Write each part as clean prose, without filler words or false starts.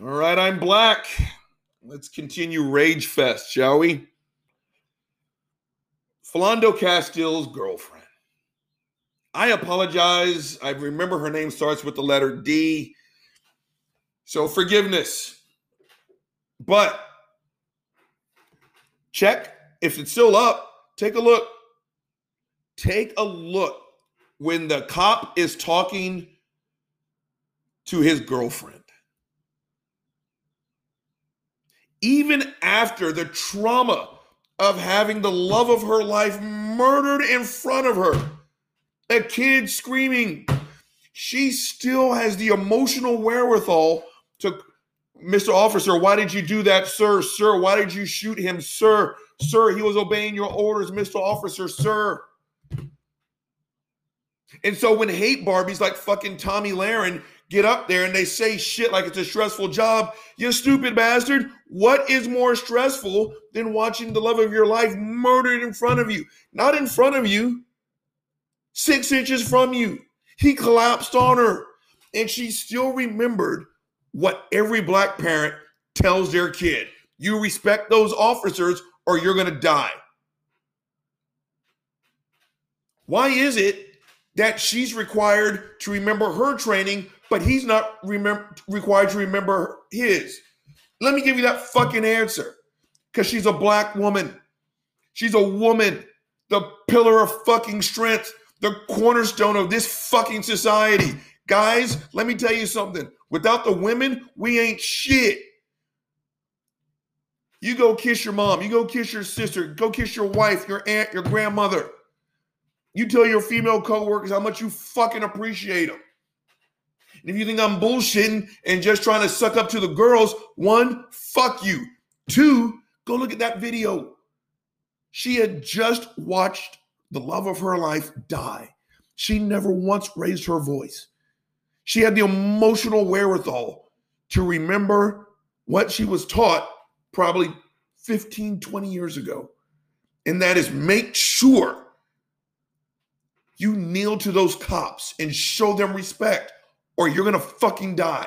All right, I'm Black. Let's continue Rage Fest, shall we? Philando Castile's girlfriend. I apologize. I remember her name starts with the letter D. So forgiveness. But check. If it's still up, take a look. Take a look when the cop is talking to his girlfriend. Even after the trauma of having the love of her life murdered in front of her, a kid screaming, she still has the emotional wherewithal to, Mr. Officer, why did you do that, sir? Sir, why did you shoot him, sir? Sir, he was obeying your orders, Mr. Officer, sir. And so when hate Barbies like fucking Tomi Lahren get up there and they say shit like it's a stressful job, you stupid bastard, what is more stressful than watching the love of your life murdered in front of you? Not in front of you, 6 inches from you. He collapsed on her, and she still remembered what every Black parent tells their kid. You respect those officers or you're going to die. Why is it that she's required to remember her training, but he's not required to remember his? Let me give you that fucking answer. Because she's a Black woman. She's a woman. The pillar of fucking strength. The cornerstone of this fucking society. Guys, let me tell you something. Without the women, we ain't shit. You go kiss your mom. You go kiss your sister. Go kiss your wife, your aunt, your grandmother. You tell your female coworkers how much you fucking appreciate them. And if you think I'm bullshitting and just trying to suck up to the girls, one, fuck you. Two, go look at that video. She had just watched the love of her life die. She never once raised her voice. She had the emotional wherewithal to remember what she was taught probably 15, 20 years ago. And that is make sure you kneel to those cops and show them respect or you're going to fucking die.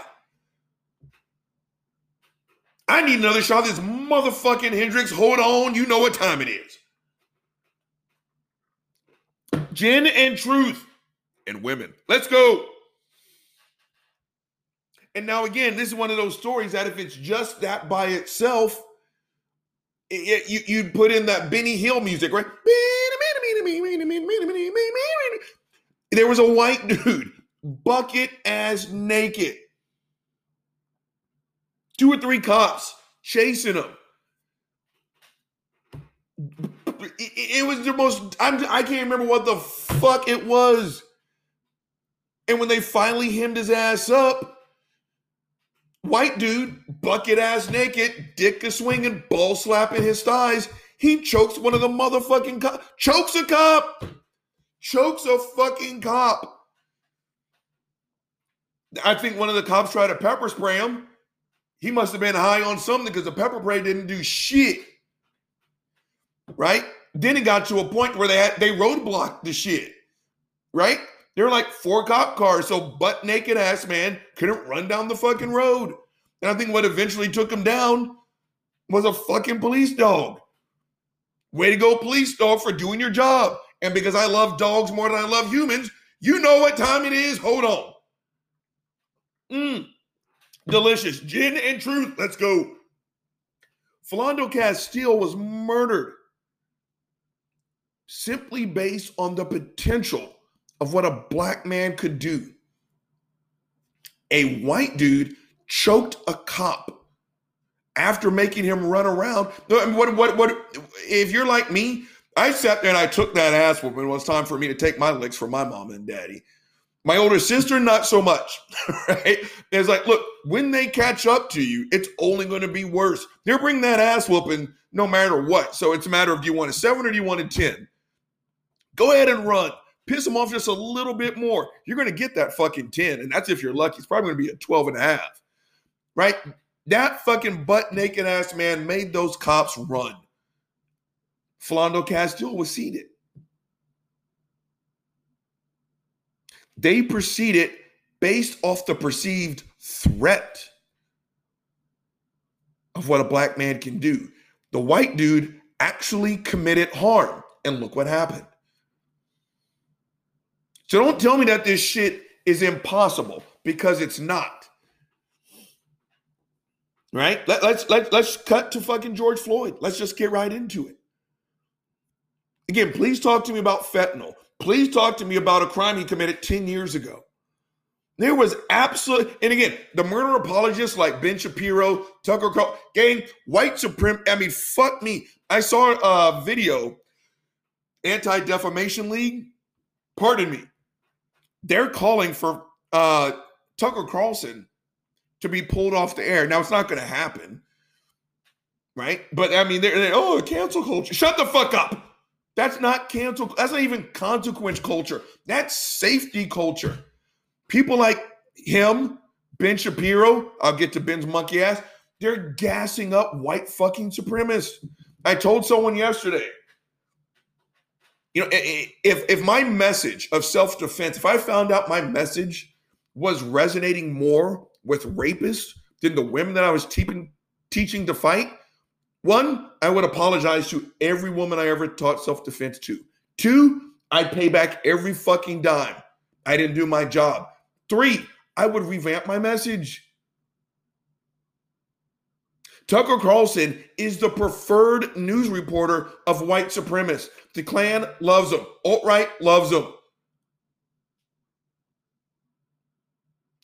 I need another shot of this motherfucking Hendrix. Hold on. You know what time it is. Gin and truth and women. Let's go. And now again, this is one of those stories that if it's just that by itself, you'd put in that Benny Hill music, right? There was a white dude, bucket ass naked. 2 or 3 cops chasing him. It was the most, I can't remember what the fuck it was. And when they finally hemmed his ass up, white dude, bucket ass naked, dick a swinging, ball slapping his thighs. He chokes one of the motherfucking cops. Chokes a cop. Chokes a fucking cop. I think one of the cops tried to pepper spray him. He must have been high on something because the pepper spray didn't do shit. Right? Then it got to a point where they roadblocked the shit. Right? There were like 4 cop cars, so butt naked ass man couldn't run down the fucking road. And I think what eventually took him down was a fucking police dog. Way to go, police dog, for doing your job. And because I love dogs more than I love humans, you know what time it is. Hold on. Delicious. Gin and truth. Let's go. Philando Castile was murdered simply based on the potential of what a Black man could do. A white dude choked a cop after making him run around. What? If you're like me, I sat there and I took that ass whooping. It was time for me to take my licks from my mom and daddy. My older sister, not so much, right? It's like, look, when they catch up to you, it's only going to be worse. They'll bring that ass whooping no matter what. So it's a matter of, do you want a 7 or do you want a 10? Go ahead and run. Piss them off just a little bit more. You're going to get that fucking 10, and that's if you're lucky. It's probably going to be a 12.5, right? That fucking butt naked ass man made those cops run. Philando Castile was seated. They proceeded based off the perceived threat of what a black man can do. The white dude actually committed harm, and look what happened. So don't tell me that this shit is impossible, because it's not. Right? Let's cut to fucking George Floyd. Let's just get right into it. Again, please talk to me about fentanyl. Please talk to me about a crime he committed 10 years ago. There was absolute, and again, the murder apologists like Ben Shapiro, Tucker Carlson, gang, white supremacy. I mean, fuck me. I saw a video, Anti-Defamation League, pardon me. They're calling for Tucker Carlson to be pulled off the air. Now, it's not going to happen, right? But, I mean, they're oh, cancel culture. Shut the fuck up. That's not cancel. That's not even consequence culture. That's safety culture. People like him, Ben Shapiro, I'll get to Ben's monkey ass, they're gassing up white fucking supremacists. I told someone yesterday, you know, if my message of self-defense, if I found out my message was resonating more with rapists than the women that I was teaching to fight, one, I would apologize to every woman I ever taught self-defense to. Two, I'd pay back every fucking dime. I didn't do my job. Three, I would revamp my message. Tucker Carlson is the preferred news reporter of white supremacists. The Klan loves him. Alt-right loves him.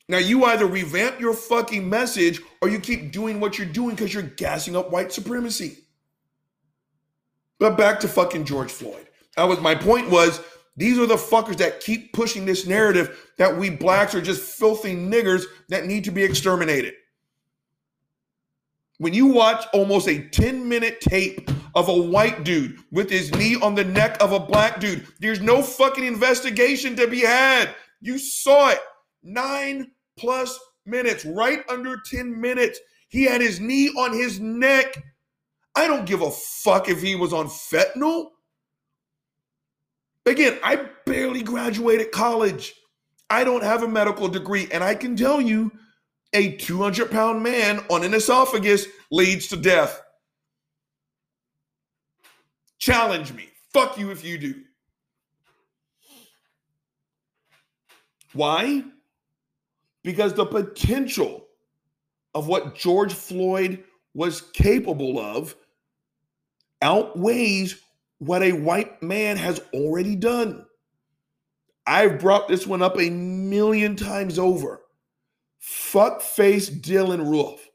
Now, you either revamp your fucking message or you keep doing what you're doing because you're gassing up white supremacy. But back to fucking George Floyd. My point was, these are the fuckers that keep pushing this narrative that we blacks are just filthy niggers that need to be exterminated. When you watch almost a 10-minute tape of a white dude with his knee on the neck of a black dude, there's no fucking investigation to be had. You saw it. 9+ minutes, right under 10 minutes. He had his knee on his neck. I don't give a fuck if he was on fentanyl. Again, I barely graduated college. I don't have a medical degree. And I can tell you, a 200-pound man on an esophagus leads to death. Challenge me. Fuck you if you do. Why? Because the potential of what George Floyd was capable of outweighs what a white man has already done. I've brought this one up a million times over. Fuckface Dylan Roof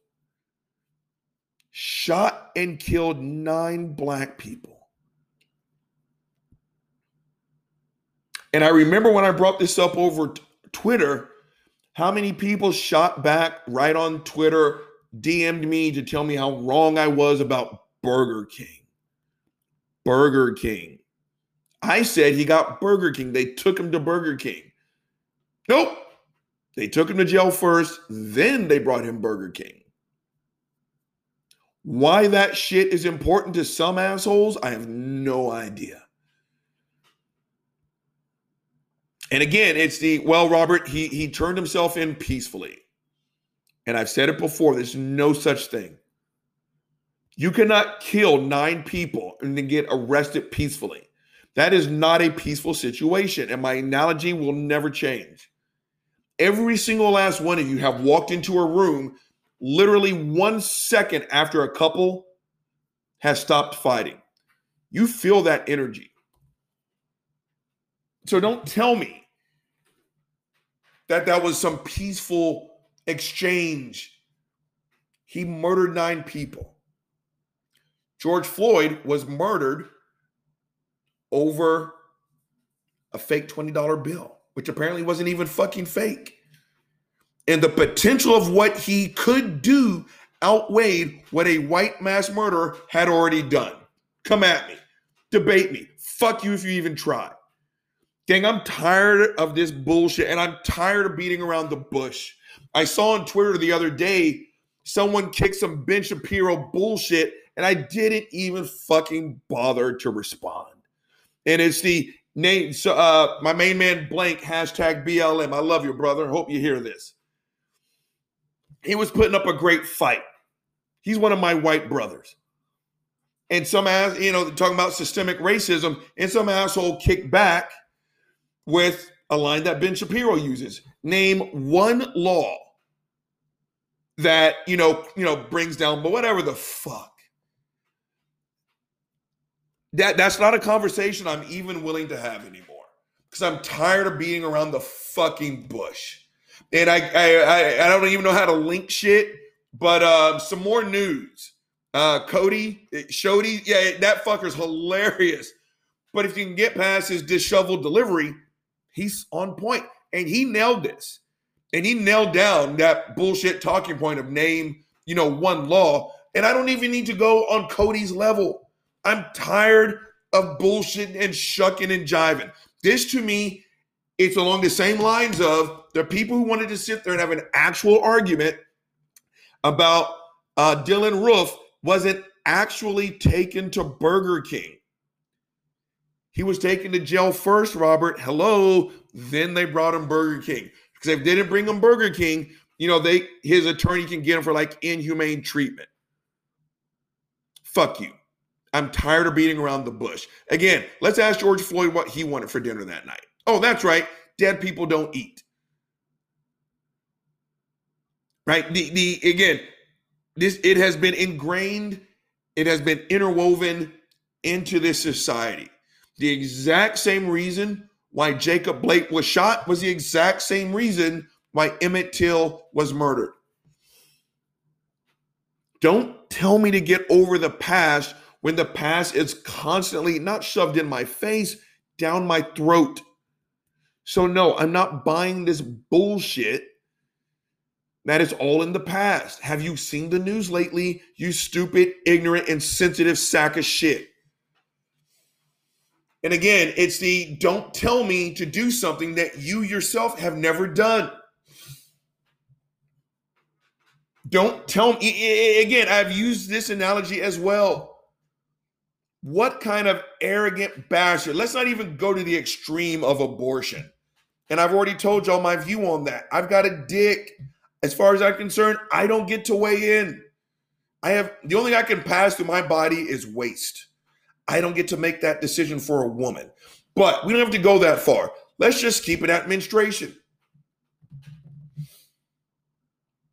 shot and killed 9 black people. And I remember when I brought this up over Twitter, how many people shot back right on Twitter, DM'd me to tell me how wrong I was about Burger King. Burger King. I said he got Burger King. They took him to Burger King. Nope. They took him to jail first, then they brought him Burger King. Why that shit is important to some assholes, I have no idea. And again, it's the, well, Robert, he turned himself in peacefully. And I've said it before, there's no such thing. You cannot kill 9 people and then get arrested peacefully. That is not a peaceful situation. And my analogy will never change. Every single last one of you have walked into a room literally 1 second after a couple has stopped fighting. You feel that energy. So don't tell me that that was some peaceful exchange. He murdered 9 people. George Floyd was murdered over a fake $20 bill, which apparently wasn't even fucking fake. And the potential of what he could do outweighed what a white mass murderer had already done. Come at me. Debate me. Fuck you if you even try. Gang, I'm tired of this bullshit, and I'm tired of beating around the bush. I saw on Twitter the other day, someone kicked some Ben Shapiro bullshit, and I didn't even fucking bother to respond. And it's the name, my main man Blank, hashtag BLM. I love you, brother. Hope you hear this. He was putting up a great fight. He's one of my white brothers. And some, you know, talking about systemic racism, and some asshole kicked back with a line that Ben Shapiro uses. Name one law that, you know, brings down, but whatever the fuck. That's not a conversation I'm even willing to have anymore, because I'm tired of beating around the fucking bush. And I don't even know how to link shit, but some more news. Cody Shoddy, yeah, that fucker's hilarious. But if you can get past his disheveled delivery, he's on point. And he nailed this. And he nailed down that bullshit talking point of name, you know, one law. And I don't even need to go on Cody's level. I'm tired of bullshitting and shucking and jiving. This, to me, it's along the same lines of the people who wanted to sit there and have an actual argument about Dylan Roof wasn't actually taken to Burger King. He was taken to jail first, Robert. Hello. Then they brought him Burger King. Because if they didn't bring him Burger King, you know, his attorney can get him for like inhumane treatment. Fuck you. I'm tired of beating around the bush. Again, let's ask George Floyd what he wanted for dinner that night. Oh, that's right. Dead people don't eat. Right? Again, it has been ingrained. It has been interwoven into this society. The exact same reason why Jacob Blake was shot was the exact same reason why Emmett Till was murdered. Don't tell me to get over the past when the past is constantly not shoved in my face, down my throat. So no, I'm not buying this bullshit that is all in the past. Have you seen the news lately, you stupid, ignorant, insensitive sack of shit? And again, it's the don't tell me to do something that you yourself have never done. Don't tell me. Again, I've used this analogy as well. What kind of arrogant bastard? Let's not even go to the extreme of abortion. And I've already told y'all my view on that. I've got a dick. As far as I'm concerned, I don't get to weigh in. The only thing I can pass through my body is waste. I don't get to make that decision for a woman. But we don't have to go that far. Let's just keep it at menstruation.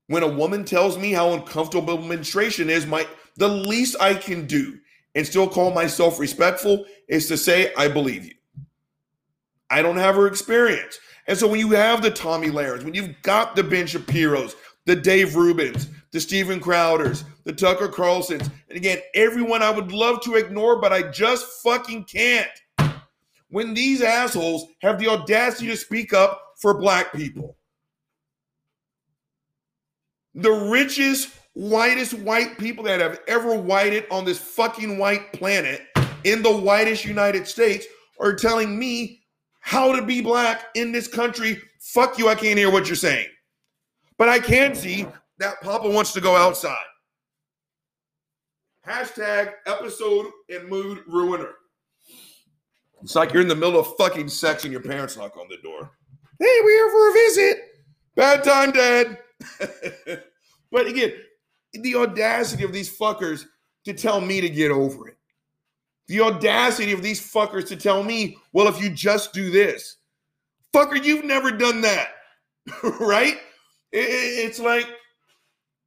When a woman tells me how uncomfortable menstruation is, the least I can do and still call myself respectful is to say, I believe you. I don't have her experience. And so when you have the Tomi Lahrens, when you've got the Ben Shapiros, the Dave Rubens, the Steven Crowders, the Tucker Carlsons, and again, everyone I would love to ignore, but I just fucking can't. When these assholes have the audacity to speak up for black people. The richest, whitest white people that have ever whited on this fucking white planet in the whitest United States are telling me how to be black in this country. Fuck you, I can't hear what you're saying. But I can see that Papa wants to go outside. Hashtag episode and mood ruiner. It's like you're in the middle of fucking sex and your parents knock on the door. Hey, we're here for a visit. Bad time, Dad. But again, the audacity of these fuckers to tell me to get over it. The audacity of these fuckers to tell me, well, if you just do this. Fucker, you've never done that, right? It's like,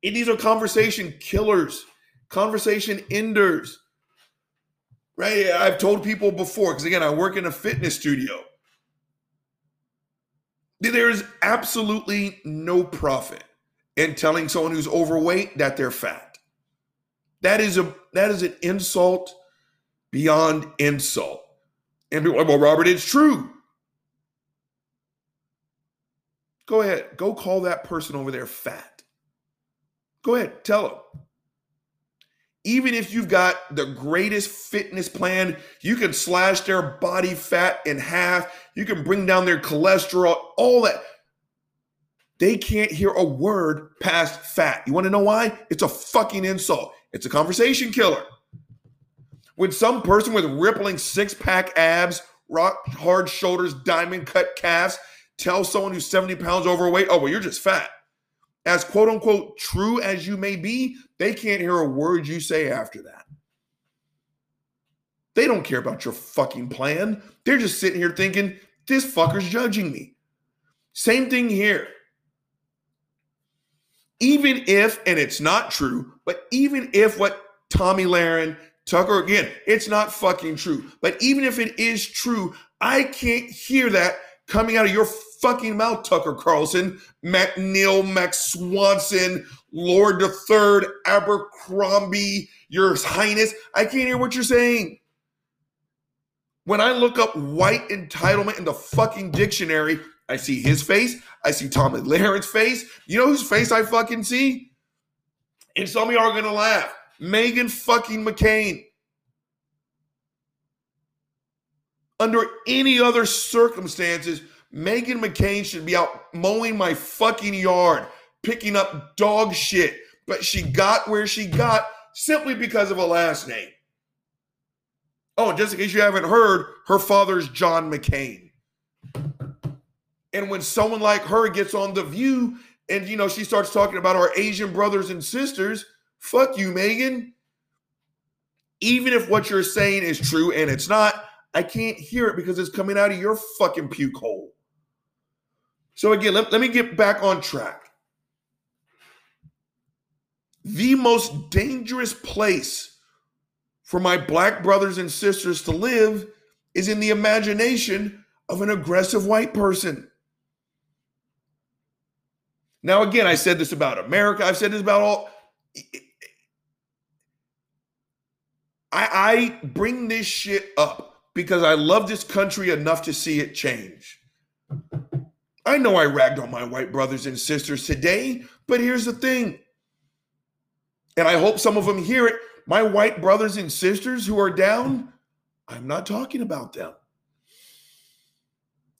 these are conversation killers, conversation enders, right? I've told people before, because again, I work in a fitness studio. There is absolutely no profit in telling someone who's overweight that they're fat. That is an insult beyond insult. And people, well, Robert, it's true. Go ahead. Go call that person over there fat. Go ahead. Tell them. Even if you've got the greatest fitness plan, you can slash their body fat in half. You can bring down their cholesterol, all that. They can't hear a word past fat. You want to know why? It's a fucking insult. It's a conversation killer. When some person with rippling six-pack abs, rock hard shoulders, diamond cut calves, tell someone who's 70 pounds overweight, oh, well, you're just fat. as quote unquote true as you may be, they can't hear a word you say after that. They don't care about your fucking plan. They're just sitting here thinking, this fucker's judging me. Same thing here. Even if, and it's not true, but even if what Tomi Lahren, Tucker, again, it's not fucking true. But even if it is true, I can't hear that coming out of your fucking mouth, Tucker Carlson, McNeil, Max Swanson, Lord III, Abercrombie, Your Highness. I can't hear what you're saying. When I look up white entitlement in the fucking dictionary, I see his face. I see Tomi Lahren's face. You know whose face I fucking see? And some of y'all are going to laugh. Megan fucking McCain. Under any other circumstances, Megan McCain should be out mowing my fucking yard, picking up dog shit. But she got where she got simply because of a last name. Oh, just in case you haven't heard, her father's John McCain. And when someone like her gets on The View and, you know, she starts talking about our Asian brothers and sisters, fuck you, Megan. Even if what you're saying is true, and it's not, I can't hear it because it's coming out of your fucking puke hole. So again, let me get back on track. The most dangerous place for my black brothers and sisters to live is in the imagination of an aggressive white person. Now, again, I said this about America. I've said this about all. I bring this shit up because I love this country enough to see it change. I know I ragged on my white brothers and sisters today, but here's the thing. And I hope some of them hear it. My white brothers and sisters who are down, I'm not talking about them.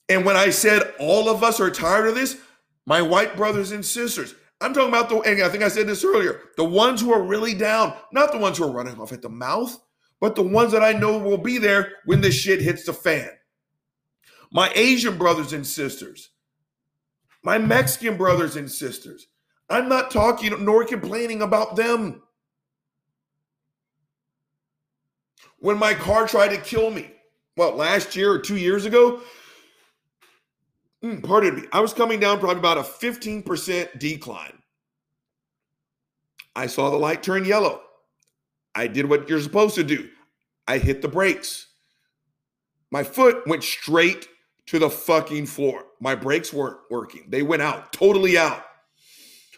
And when I said all of us are tired of this, my white brothers and sisters, I'm talking about the, and I think I said this earlier, the ones who are really down, not the ones who are running off at the mouth, but the ones that I know will be there when this shit hits the fan. My Asian brothers and sisters, my Mexican brothers and sisters, I'm not talking nor complaining about them. When my car tried to kill me, what, last year or 2 years ago? Pardon me. I was coming down probably about a 15% decline. I saw the light turn yellow. I did what you're supposed to do. I hit the brakes. My foot went straight to the fucking floor. My brakes weren't working. They went out, totally out.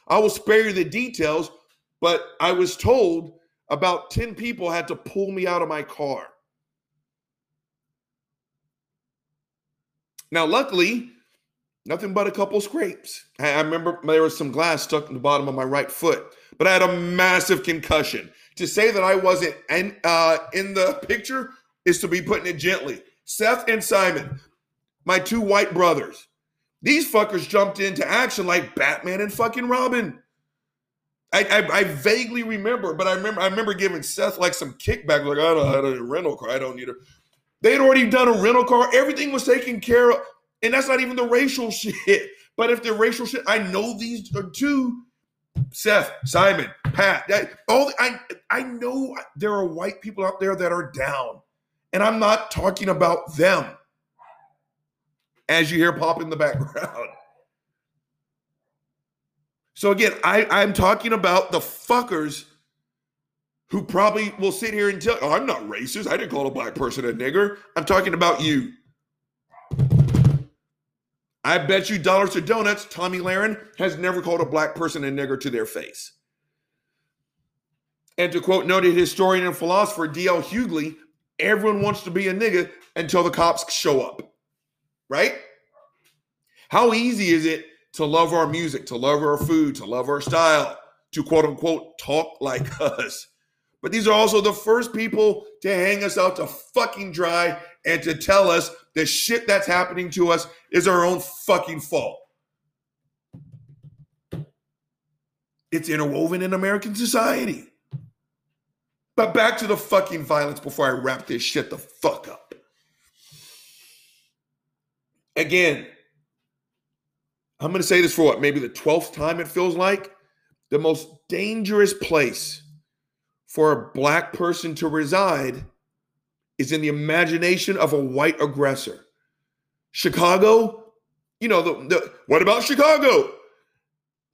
I will spare you the details, but I was told about 10 people had to pull me out of my car. Now, luckily, nothing but a couple scrapes. I remember there was some glass stuck in the bottom of my right foot, but I had a massive concussion. To say that I wasn't in the picture is to be putting it gently. Seth and Simon, my two white brothers, these fuckers jumped into action like Batman and fucking Robin. I vaguely remember, but I remember giving Seth like some kickback, like, I don't have a rental car, I don't need a. They'd already done a rental car, everything was taken care of, and that's not even the racial shit. But if the racial shit, I know these are two, Seth, Simon, Pat. I know there are white people out there that are down, and I'm not talking about them. As you hear pop in the background. So again, I'm talking about the fuckers who probably will sit here and tell, oh, I'm not racist. I didn't call a black person a nigger. I'm talking about you. I bet you dollars to donuts, Tomi Lahren has never called a black person a nigger to their face. And to quote noted historian and philosopher D.L. Hughley, everyone wants to be a nigger until the cops show up. Right? How easy is it to love our music, to love our food, to love our style, to quote unquote talk like us? But these are also the first people to hang us out to fucking dry and to tell us the shit that's happening to us is our own fucking fault. It's interwoven in American society. But back to the fucking violence before I wrap this shit the fuck up. Again, I'm going to say this for what, maybe the 12th time it feels like, the most dangerous place for a black person to reside is in the imagination of a white aggressor. Chicago, you know, the what about Chicago?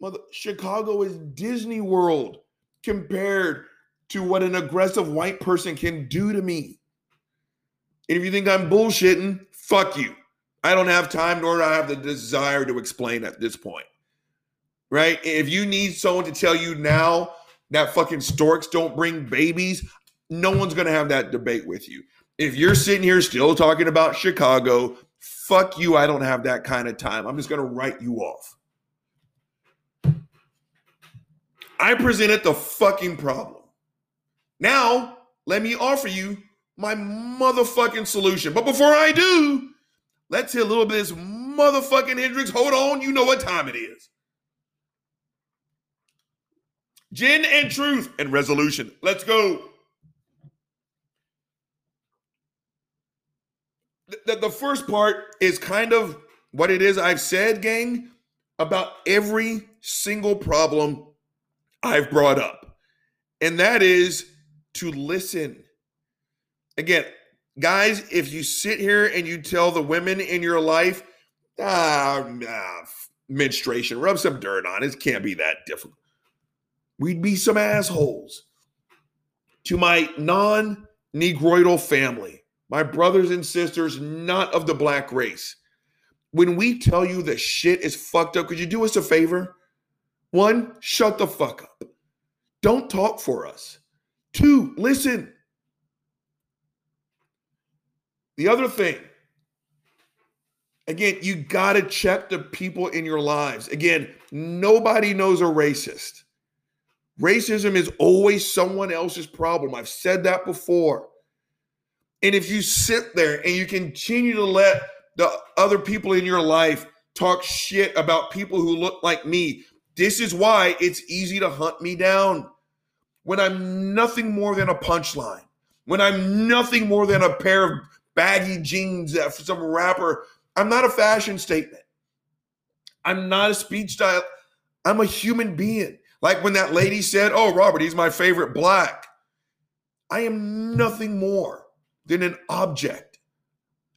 Mother, Chicago is Disney World compared to what an aggressive white person can do to me. And if you think I'm bullshitting, fuck you. I don't have time, nor do I have the desire to explain at this point, right? If you need someone to tell you now that fucking storks don't bring babies, no one's going to have that debate with you. If you're sitting here still talking about Chicago, fuck you, I don't have that kind of time. I'm just going to write you off. I presented the fucking problem. Now, let me offer you my motherfucking solution. But before I do, let's hear a little bit of this motherfucking Hendrix. Hold on, you know what time it is. Gin and truth and resolution. Let's go. The first part is kind of what it is I've said, gang, about every single problem I've brought up. And that is to listen. Again, guys, if you sit here and you tell the women in your life, menstruation, rub some dirt on it, it can't be that difficult, we'd be some assholes. To my non-Negroidal family, my brothers and sisters, not of the black race, when we tell you that shit is fucked up, could you do us a favor? One, shut the fuck up. Don't talk for us. Two, listen. The other thing, again, you got to check the people in your lives. Again, nobody knows a racist. Racism is always someone else's problem. I've said that before. And if you sit there and you continue to let the other people in your life talk shit about people who look like me, this is why it's easy to hunt me down. When I'm nothing more than a punchline, when I'm nothing more than a pair of baggy jeans for some rapper, I'm not a fashion statement. I'm not a speech style. I'm a human being. Like when that lady said, oh, Robert, he's my favorite black. I am nothing more than an object.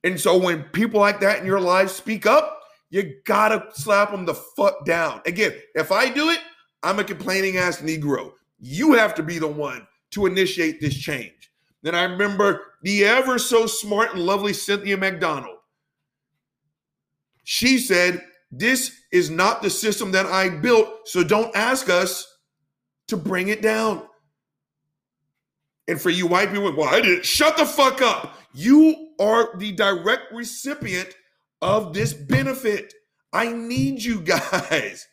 And so when people like that in your life speak up, you gotta slap them the fuck down. Again, if I do it, I'm a complaining ass Negro. You have to be the one to initiate this change. Then I remember the ever so smart and lovely Cynthia McDonald. She said, this is not the system that I built, so don't ask us to bring it down. And for you white people, well, I didn't. Shut the fuck up. You are the direct recipient of this benefit. I need you guys.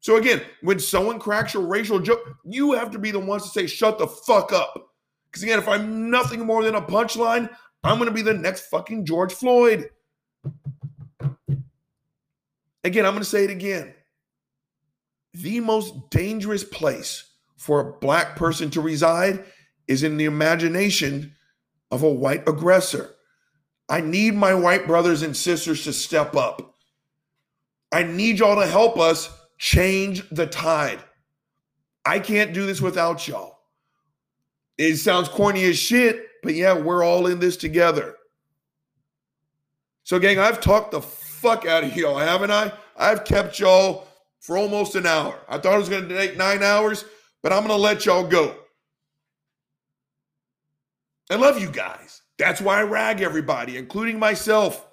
So again, when someone cracks your racial joke, you have to be the ones to say, shut the fuck up. Because again, if I'm nothing more than a punchline, I'm going to be the next fucking George Floyd. Again, I'm going to say it again. The most dangerous place for a black person to reside is in the imagination of a white aggressor. I need my white brothers and sisters to step up. I need y'all to help us change the tide. I can't do this without y'all. It sounds corny as shit, but yeah, we're all in this together. So gang, I've talked the fuck out of y'all, haven't I? I've kept y'all for almost an hour. I thought it was going to take 9 hours, but I'm going to let y'all go. I love you guys. That's why I rag everybody, including myself.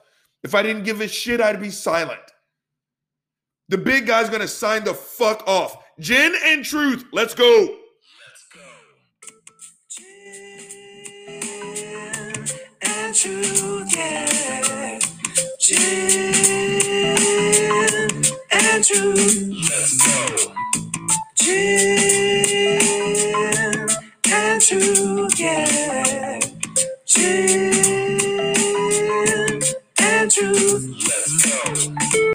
If I didn't give a shit, I'd be silent. The big guy's going to sign the fuck off. Gin and truth. Let's go. Let's go. Gin and truth, yeah. Gin and truth. Let's go. Gin and truth.